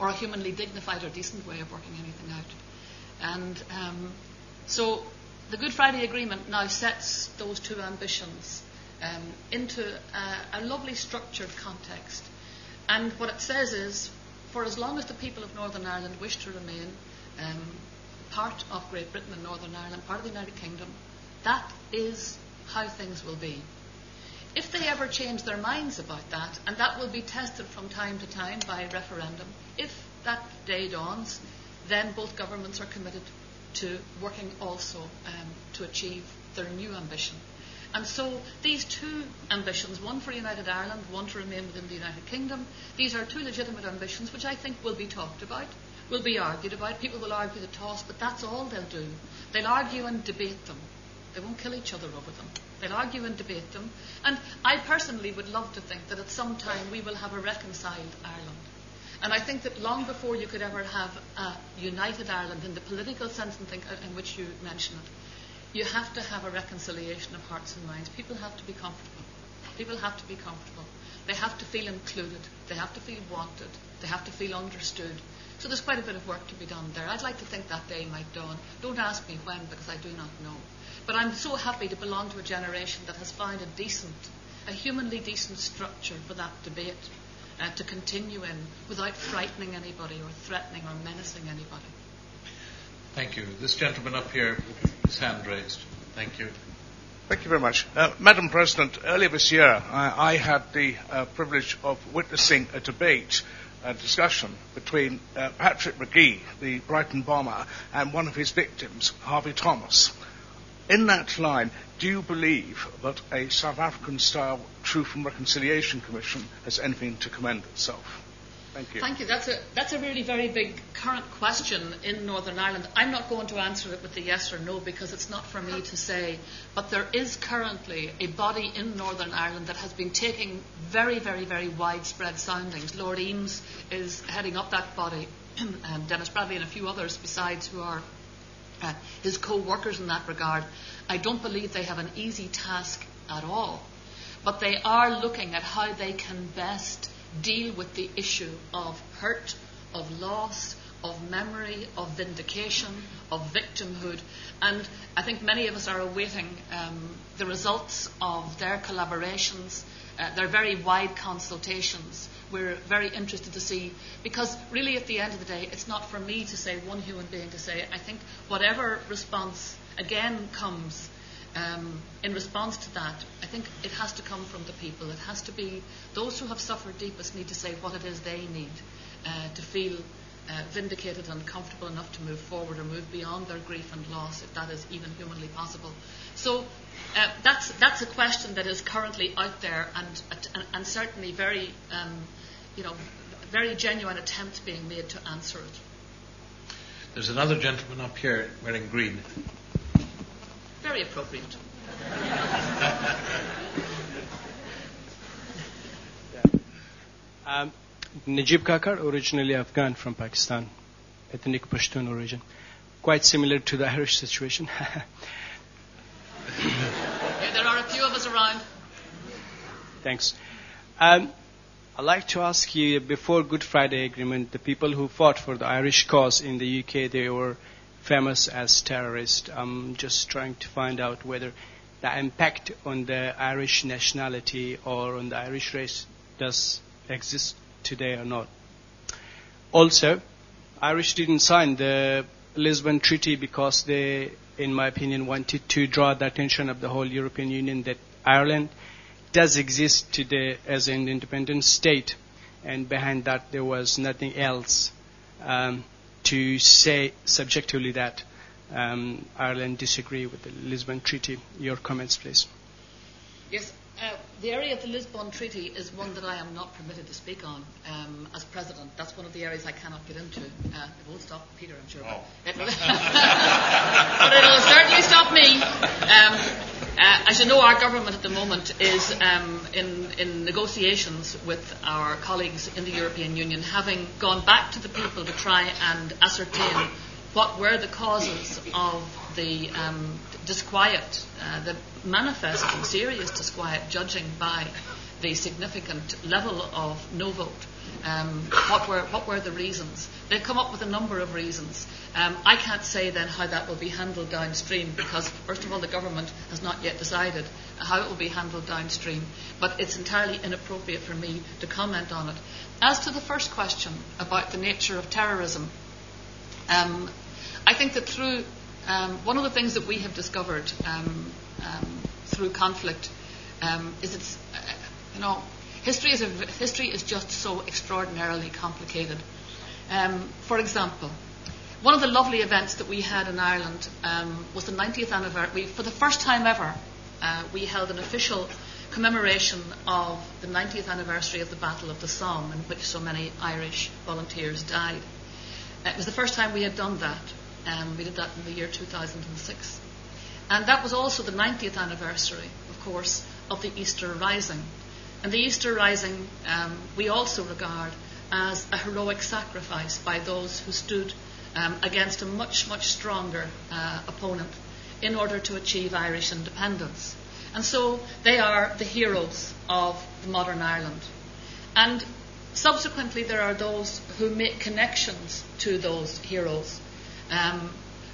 or a humanly dignified or decent way of working anything out. And so the Good Friday Agreement now sets those two ambitions into a lovely structured context. And what it says is, for as long as the people of Northern Ireland wish to remain part of Great Britain and Northern Ireland, part of the United Kingdom, that is how things will be. If they ever change their minds about that, and that will be tested from time to time by referendum, if that day dawns, then both governments are committed to working also to achieve their new ambition. And so these two ambitions, one for United Ireland, one to remain within the United Kingdom, these are two legitimate ambitions which I think will be talked about, will be argued about. People will argue the toss, but that's all they'll do. They'll argue and debate them. They won't kill each other over them. They'll argue and debate them. And I personally would love to think that at some time we will have a reconciled Ireland. And I think that long before you could ever have a united Ireland in the political sense and in which you mention it, you have to have a reconciliation of hearts and minds. People have to be comfortable. People have to be comfortable. They have to feel included. They have to feel wanted. They have to feel understood. So there's quite a bit of work to be done there. I'd like to think that day might dawn. Don't ask me when, because I do not know. But I'm so happy to belong to a generation that has found a humanly decent structure for that debate to continue in without frightening anybody or threatening or menacing anybody. Thank you. This gentleman up here, his hand raised. Thank you. Thank you very much. Madam President, earlier this year I had the privilege of witnessing a debate, a discussion between Patrick McGee, the Brighton bomber, and one of his victims, Harvey Thomas. In that line, do you believe that a South African-style Truth and Reconciliation Commission has anything to commend itself? Thank you. Thank you. That's a really very big current question in Northern Ireland. I'm not going to answer it with a yes or no because it's not for me to say. But there is currently a body in Northern Ireland that has been taking very, very, very widespread soundings. Lord Eames is heading up that body, and Dennis Bradley and a few others besides who are his co-workers in that regard. I don't believe they have an easy task at all, but they are looking at how they can best deal with the issue of hurt, of loss, of memory, of vindication, of victimhood. And I think many of us are awaiting the results of their collaborations, their very wide consultations. We're very interested to see, because really at the end of the day, it's not for me to say, one human being to say. I think whatever response again comes in response to that, I think it has to come from the people. It has to be those who have suffered deepest need to say what it is they need to feel vindicated and comfortable enough to move forward or move beyond their grief and loss, if that is even humanly possible. So that's a question that is currently out there, and certainly very very genuine attempts being made to answer it. There's another gentleman up here wearing green. Very appropriate. Najib Kakar, originally Afghan from Pakistan, ethnic Pashtun origin. Quite similar to the Irish situation. Yeah, there are a few of us around. Thanks. I'd like to ask you, before Good Friday Agreement, the people who fought for the Irish cause in the UK, they were famous as terrorists. I'm just trying to find out whether the impact on the Irish nationality or on the Irish race does exist today or not. Also, Irish didn't sign the Lisbon Treaty because they, in my opinion, wanted to draw the attention of the whole European Union that Ireland does exist today as an independent state, and behind that there was nothing else to say subjectively that Ireland disagree with the Lisbon Treaty. Your comments, please. Yes, The area of the Lisbon Treaty is one that I am not permitted to speak on as President. That's one of the areas I cannot get into. It won't stop Peter, I'm sure. Oh. But it will certainly stop me. As you know, our government at the moment is in negotiations with our colleagues in the European Union, having gone back to the people to try and ascertain what were the causes of the disquiet, the manifest and serious disquiet, judging by the significant level of no vote. What were the reasons? They've come up with a number of reasons. I can't say then how that will be handled downstream, because first of all the government has not yet decided how it will be handled downstream, but it's entirely inappropriate for me to comment on it. As to the first question about the nature of terrorism, I think that through one of the things that we have discovered through conflict is it's history is just so extraordinarily complicated. For example, one of the lovely events that we had in Ireland was the 90th anniversary. For the first time ever, we held an official commemoration of the 90th anniversary of the Battle of the Somme, in which so many Irish volunteers died. It was the first time we had done that. We did that in the year 2006. And that was also the 90th anniversary, of course, of the Easter Rising. And the Easter Rising we also regard as a heroic sacrifice by those who stood against a much, much stronger opponent in order to achieve Irish independence. And so they are the heroes of the modern Ireland. And subsequently, there are those who make connections to those heroes,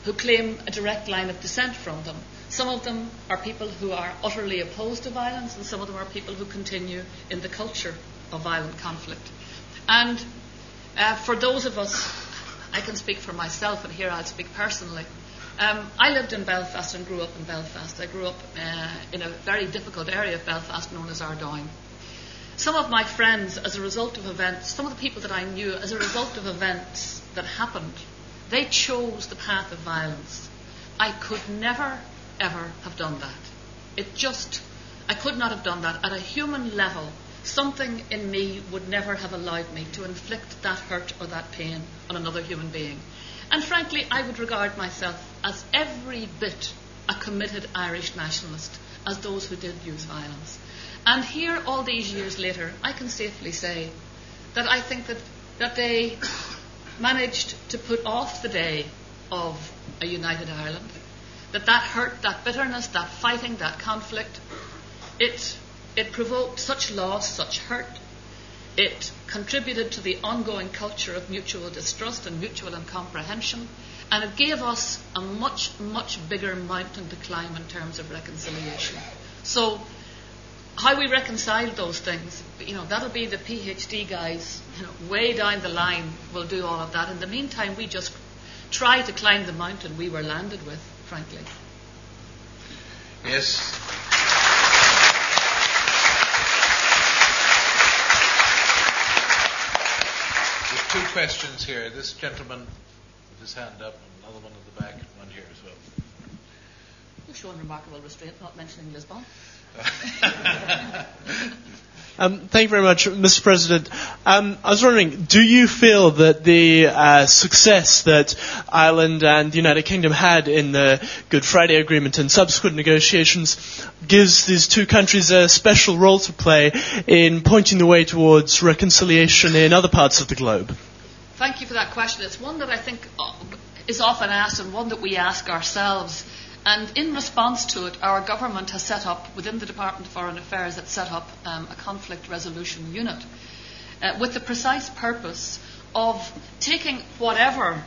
who claim a direct line of descent from them. Some of them are people who are utterly opposed to violence, and some of them are people who continue in the culture of violent conflict. And for those of us, I can speak for myself, and here I'll speak personally. I lived in Belfast and grew up in Belfast. I grew up in a very difficult area of Belfast known as Ardoyne. Some of my friends, as a result of events, some of the people that I knew, as a result of events that happened, they chose the path of violence. I could never, ever have done that. I could not have done that. At a human level, something in me would never have allowed me to inflict that hurt or that pain on another human being. And frankly, I would regard myself as every bit a committed Irish nationalist as those who did use violence. And here, all these years later, I can safely say that I think that they managed to put off the day of a united Ireland, that hurt, that bitterness, that fighting, that conflict, it provoked such loss, such hurt. It contributed to the ongoing culture of mutual distrust and mutual incomprehension, and it gave us a much, much bigger mountain to climb in terms of reconciliation. So how we reconcile those things, that'll be the PhD guys, way down the line will do all of that. In the meantime, we just try to climb the mountain we were landed with, frankly. Yes. There's two questions here. This gentleman with his hand up, and another one at the back, and one here as well. You're showing remarkable restraint, not mentioning Lisbon. Thank you very much, Mr. President. I was wondering, do you feel that the success that Ireland and the United Kingdom had in the Good Friday Agreement and subsequent negotiations gives these two countries a special role to play in pointing the way towards reconciliation in other parts of the globe? Thank you for that question. It's one that I think is often asked, and one that we ask ourselves. And in response to it, our government has set up, within the Department of Foreign Affairs, it's set up a conflict resolution unit with the precise purpose of taking whatever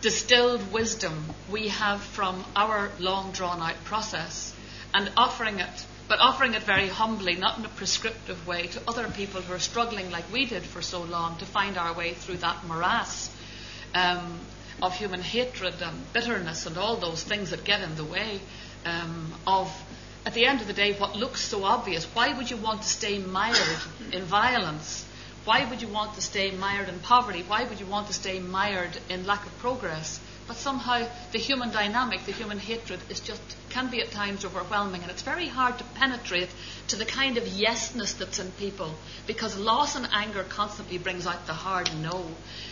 distilled wisdom we have from our long drawn-out process and offering it very humbly, not in a prescriptive way, to other people who are struggling like we did for so long to find our way through that morass of human hatred and bitterness and all those things that get in the way of, at the end of the day, what looks so obvious. Why would you want to stay mired in violence Why would you want to stay mired in poverty? Why would you want to stay mired in lack of progress? But somehow the human dynamic, the human hatred is just, can be at times overwhelming, and it's very hard to penetrate to the kind of yesness that's in people, because loss and anger constantly brings out the hard no.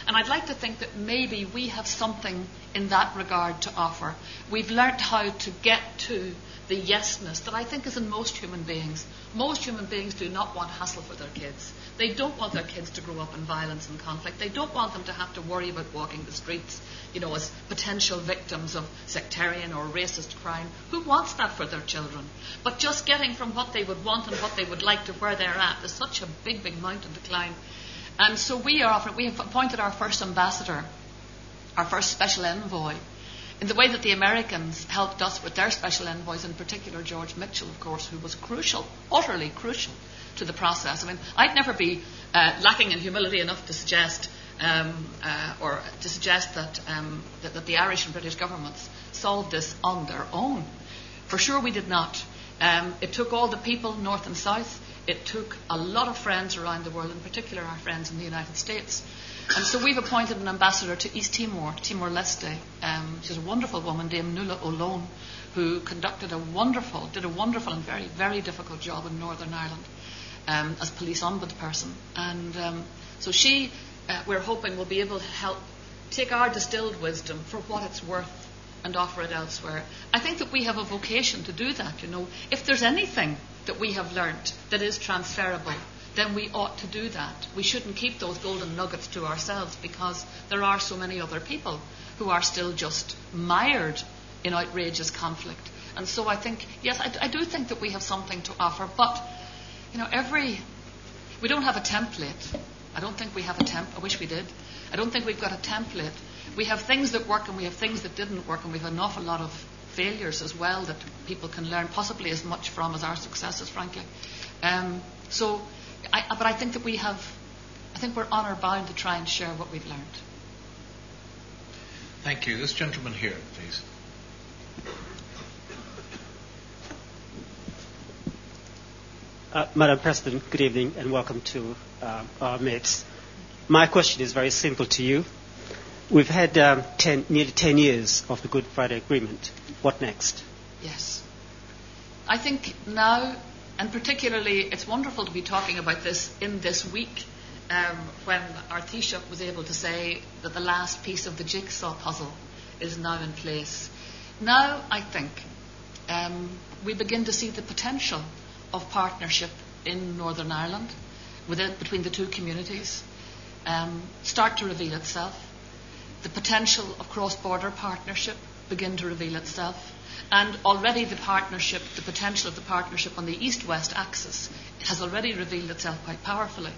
And I'd like to think that maybe we have something in that regard to offer. We've learnt how to get to the yesness that I think is in most human beings. Most human beings do not want hassle for their kids. They don't want their kids to grow up in violence and conflict. They don't want them to have to worry about walking the streets, you know, as potential victims of sectarian or racist crime. Who wants that for their children? But just getting from what they would want and what they would like to where they're at is such a big, big mountain to climb. And so we have appointed our first ambassador, our first special envoy, in the way that the Americans helped us with their special envoys, in particular George Mitchell, of course, who was crucial, utterly crucial to the process. I mean, I'd never be lacking in humility enough to suggest that the Irish and British governments solved this on their own. For sure we did not. It took all the people, north and south. It took a lot of friends around the world, in particular our friends in the United States. And so we've appointed an ambassador to East Timor, Timor-Leste. She's a wonderful woman named Nuala O'Lone, who did a wonderful and very, very difficult job in Northern Ireland as police ombudsperson. And so she, we're hoping, will be able to help take our distilled wisdom for what it's worth and offer it elsewhere. I think that we have a vocation to do that, you know. If there's anything that we have learnt that is transferable, then we ought to do that. We shouldn't keep those golden nuggets to ourselves, because there are so many other people who are still just mired in outrageous conflict. And so I think, yes, I do think that we have something to offer, but, you know, we don't have a template. I don't think we have a template. I wish we did. I don't think we've got a template. We have things that work and we have things that didn't work, and we've an awful lot of failures as well that people can learn possibly as much from as our successes, frankly. But I think that we're honour bound to try and share what we've learned. Thank you. This gentleman here, please. Madam President, good evening and welcome to our mates. My question is very simple to you. We've had nearly 10 years of the Good Friday Agreement. What next? Yes. I think now, and particularly, it's wonderful to be talking about this in this week when our Taoiseach was able to say that the last piece of the jigsaw puzzle is now in place. Now, I think, we begin to see the potential of partnership in Northern Ireland between the two communities start to reveal itself. The potential of cross-border partnership begin to reveal itself. And already the potential of the partnership on the east-west axis has already revealed itself quite powerfully.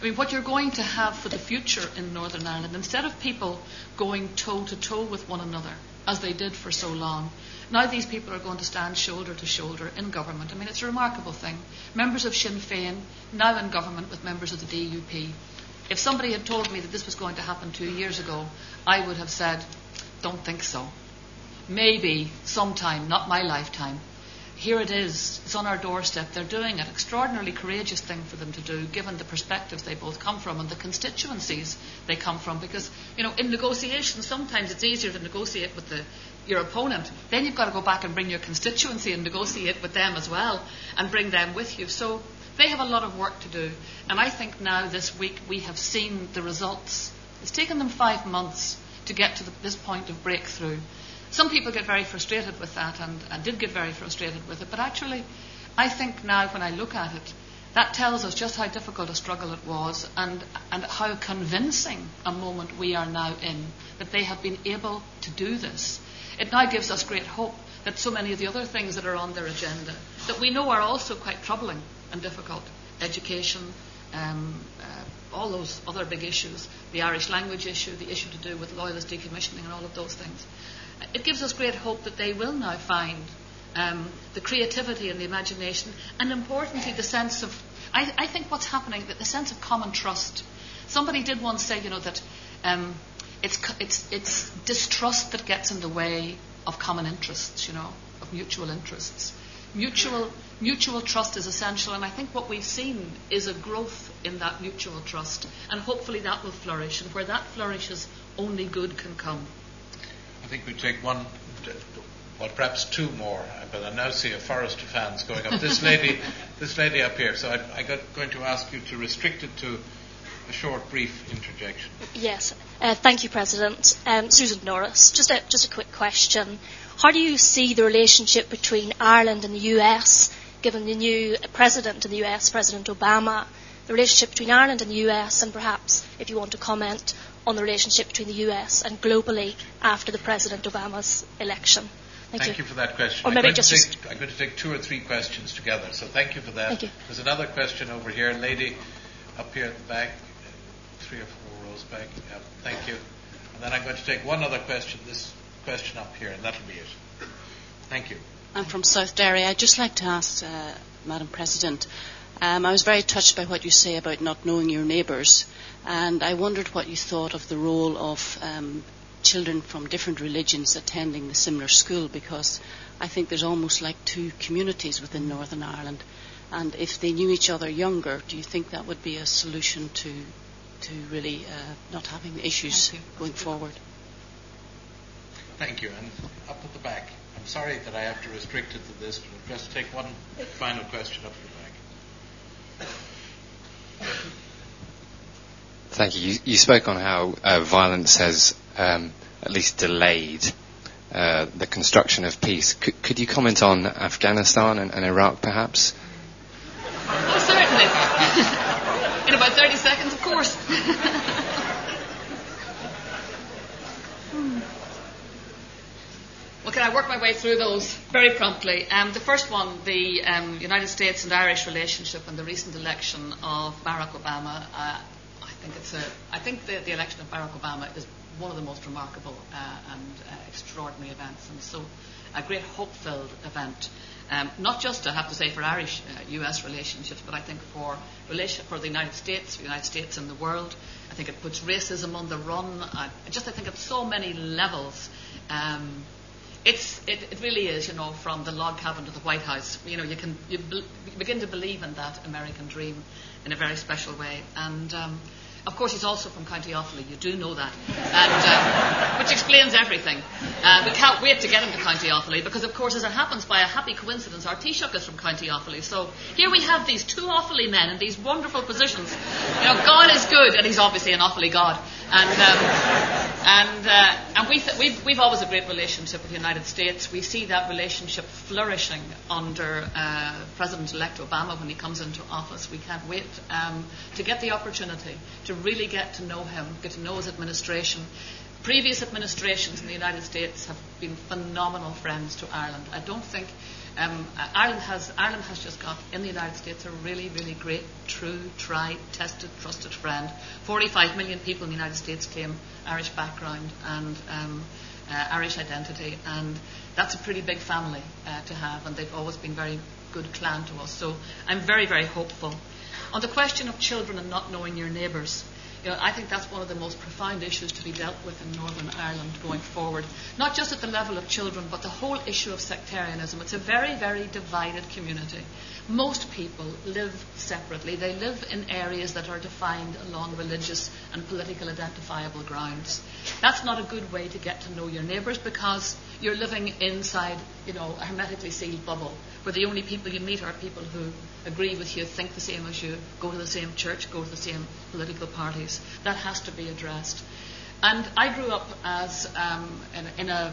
I mean, what you're going to have for the future in Northern Ireland, instead of people going toe-to-toe with one another, as they did for so long, now these people are going to stand shoulder-to-shoulder in government. I mean, it's a remarkable thing. Members of Sinn Féin now in government with members of the DUP. If somebody had told me that this was going to happen 2 years ago, I would have said, don't think so. Maybe, sometime, not my lifetime. Here it is. It's on our doorstep. They're doing an extraordinarily courageous thing for them to do, given the perspectives they both come from and the constituencies they come from. Because, you know, in negotiations, sometimes it's easier to negotiate with your opponent. Then you've got to go back and bring your constituency and negotiate with them as well and bring them with you. So they have a lot of work to do. And I think now, this week, we have seen the results. It's taken them 5 months to get to this point of breakthrough. Some people get very frustrated with that and did get very frustrated with it. But actually, I think now when I look at it, that tells us just how difficult a struggle it was and how convincing a moment we are now in, that they have been able to do this. It now gives us great hope that so many of the other things that are on their agenda, that we know are also quite troubling and difficult, education, all those other big issues, the Irish language issue, the issue to do with loyalist decommissioning and all of those things. It gives us great hope that they will now find the creativity and the imagination, and importantly the sense of, I think what's happening, that the sense of common trust. Somebody did once say, you know, that it's distrust that gets in the way of common interests, you know, of mutual interests. Mutual trust is essential, and I think what we've seen is a growth in that mutual trust, and hopefully that will flourish, and where that flourishes, only good can come. I think we take one, well, perhaps two more, but I now see a forest of hands going up. This lady up here. So I'm going to ask you to restrict it to a short, brief interjection. Yes. Thank you, President. Susan Norris, just a quick question. How do you see the relationship between Ireland and the US, given the new president in the US, President Obama, the relationship between Ireland and the US, and perhaps, if you want to comment, on the relationship between the US and globally after the President Obama's election? Thank you for that question. I'm going to take two or three questions together, so thank you for that. Thank you. There's another question over here. Lady up here at the back, three or four rows back. Yeah, thank you. And then I'm going to take one other question, this question up here, and that'll be it. Thank you. I'm from South Derry. I'd just like to ask, Madam President, I was very touched by what you say about not knowing your neighbours, and I wondered what you thought of the role of children from different religions attending the similar school, because I think there's almost like two communities within Northern Ireland, and if they knew each other younger, do you think that would be a solution to really not having issues going forward? Thank you. And up at the back. I'm sorry that I have to restrict it to this, but I'll just take one final question up at the back. Thank you. You spoke on how violence has at least delayed the construction of peace. Could you comment on Afghanistan and Iraq, perhaps? Oh, certainly. In about 30 seconds, of course. Well, can I work my way through those very promptly? The first one, the United States and Irish relationship and the recent election of Barack Obama. I think that the election of Barack Obama is one of the most remarkable and extraordinary events, and so a great hope-filled event, not just, I have to say, for Irish-US relationships, but I think for the United States and the world. I think it puts racism on the run. I think at so many levels, it really is, from the log cabin to the White House. You begin to believe in that American dream in a very special way, and. Of course, he's also from County Offaly. You do know that, and, which explains everything. We can't wait to get him to County Offaly because, of course, as it happens by a happy coincidence, our Taoiseach is from County Offaly. So here we have these two Offaly men in these wonderful positions. God is good, and he's obviously an Offaly God. And we've always a great relationship with the United States. We see that relationship flourishing under President-elect Obama when he comes into office. We can't wait to get the opportunity to really get to know him, get to know his administration. Previous administrations in the United States have been phenomenal friends to Ireland. I don't think Ireland has just got in the United States a really, really great, true, tried, tested, trusted friend. 45 million people in the United States claim Irish background and Irish identity, and that's a pretty big family to have, and they've always been very good clan to us. So I'm very, very hopeful. On the question of children and not knowing your neighbours, I think that's one of the most profound issues to be dealt with in Northern Ireland going forward, not just at the level of children, but the whole issue of sectarianism. It's a very, very divided community. Most people live separately. They live in areas that are defined along religious and political identifiable grounds. That's not a good way to get to know your neighbours because you're living inside, a hermetically sealed bubble where the only people you meet are people who agree with you, think the same as you, go to the same church, go to the same political parties. That has to be addressed. And I grew up as in a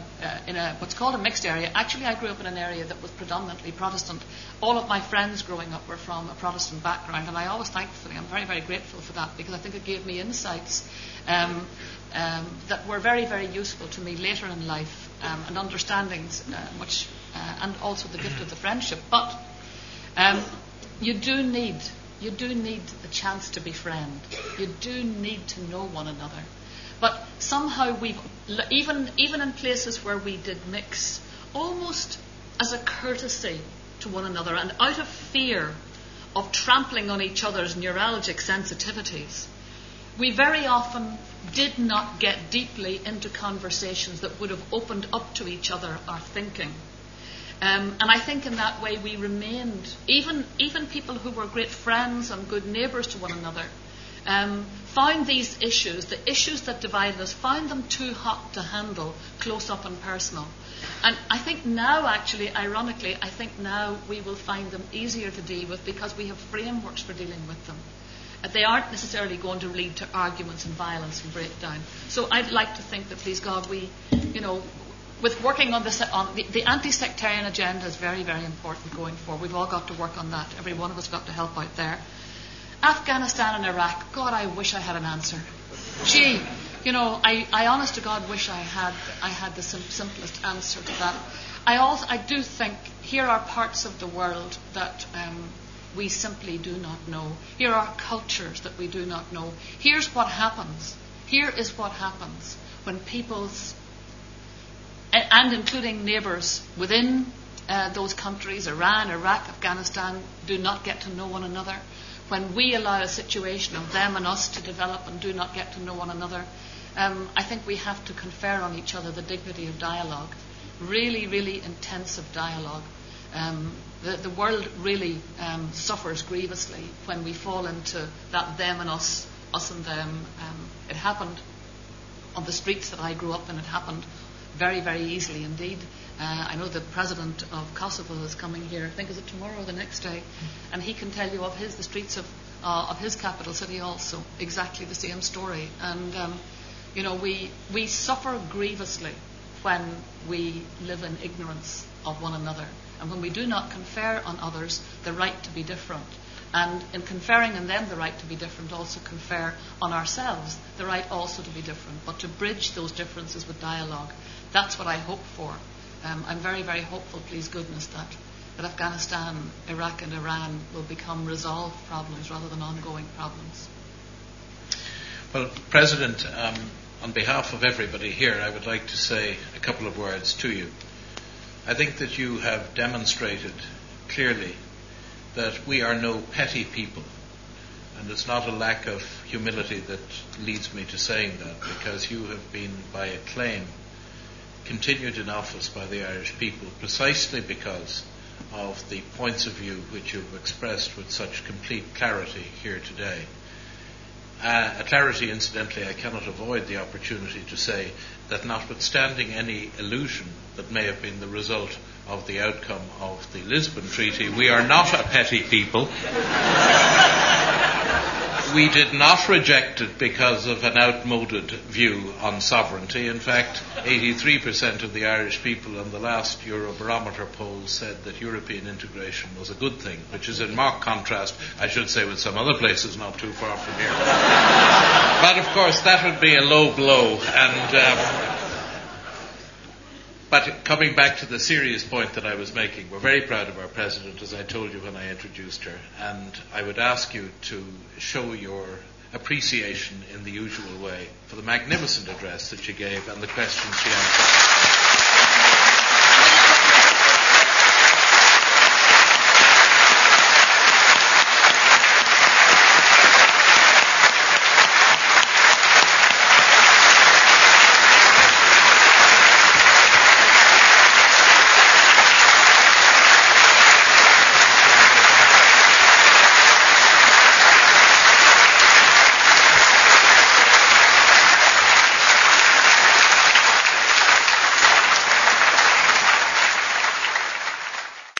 what's called a mixed area. Actually, I grew up in an area that was predominantly Protestant. All of my friends growing up were from a Protestant background, and I always thankfully, I'm very, very grateful for that because I think it gave me insights that were very, very useful to me later in life and understandings, and also the gift of the friendship. But you do need the chance to befriend. You do need to know one another. But somehow we've, even in places where we did mix, almost as a courtesy to one another and out of fear of trampling on each other's neuralgic sensitivities, we very often did not get deeply into conversations that would have opened up to each other our thinking. And I think in that way we remained, even people who were great friends and good neighbours to one another, found these issues, the issues that divided us, found them too hot to handle, close up and personal. And I think now, actually, ironically, I think now we will find them easier to deal with because we have frameworks for dealing with them. They aren't necessarily going to lead to arguments and violence and breakdown. So I'd like to think that, please God, we, you know, with working on this, on the anti-sectarian agenda is very, very important going forward. We've all got to work on that. Every one of us got to help out there. Afghanistan and Iraq, God, I wish I had an answer. Gee, you know, I honest to God wish I had the simplest answer to that. I do think here are parts of the world that we simply do not know. Here are cultures that we do not know. Here's what happens. Here is what happens when people's, and including neighbours within those countries, Iran, Iraq, Afghanistan, do not get to know one another. When we allow a situation of them and us to develop and do not get to know one another, I think we have to confer on each other the dignity of dialogue, really, really intensive dialogue. The world really suffers grievously when we fall into that them and us, us and them. It happened on the streets that I grew up in. It happened very, very easily indeed. I know the president of Kosovo is coming here, I think is it tomorrow or the next day, and he can tell you of the streets of his capital city also, exactly the same story. And, you know, we suffer grievously when we live in ignorance of one another and when we do not confer on others the right to be different. And in conferring on them the right to be different, also confer on ourselves the right also to be different, but to bridge those differences with dialogue. That's what I hope for. I'm very, very hopeful, please goodness, that Afghanistan, Iraq and Iran will become resolved problems rather than ongoing problems. Well, President, on behalf of everybody here, I would like to say a couple of words to you. I think that you have demonstrated clearly that we are no petty people, and it's not a lack of humility that leads me to saying that, because you have been, by acclaim, continued in office by the Irish people precisely because of the points of view which you've expressed with such complete clarity here today. A clarity, incidentally, I cannot avoid the opportunity to say that notwithstanding any illusion that may have been the result of the outcome of the Lisbon Treaty, we are not a petty people. We did not reject it because of an outmoded view on sovereignty. In fact, 83% of the Irish people on the last Eurobarometer poll said that European integration was a good thing, which is in marked contrast, I should say, with some other places not too far from here. But, of course, that would be a low blow. And but coming back to the serious point that I was making, we're very proud of our president, as I told you when I introduced her, and I would ask you to show your appreciation in the usual way for the magnificent address that she gave and the questions she answered.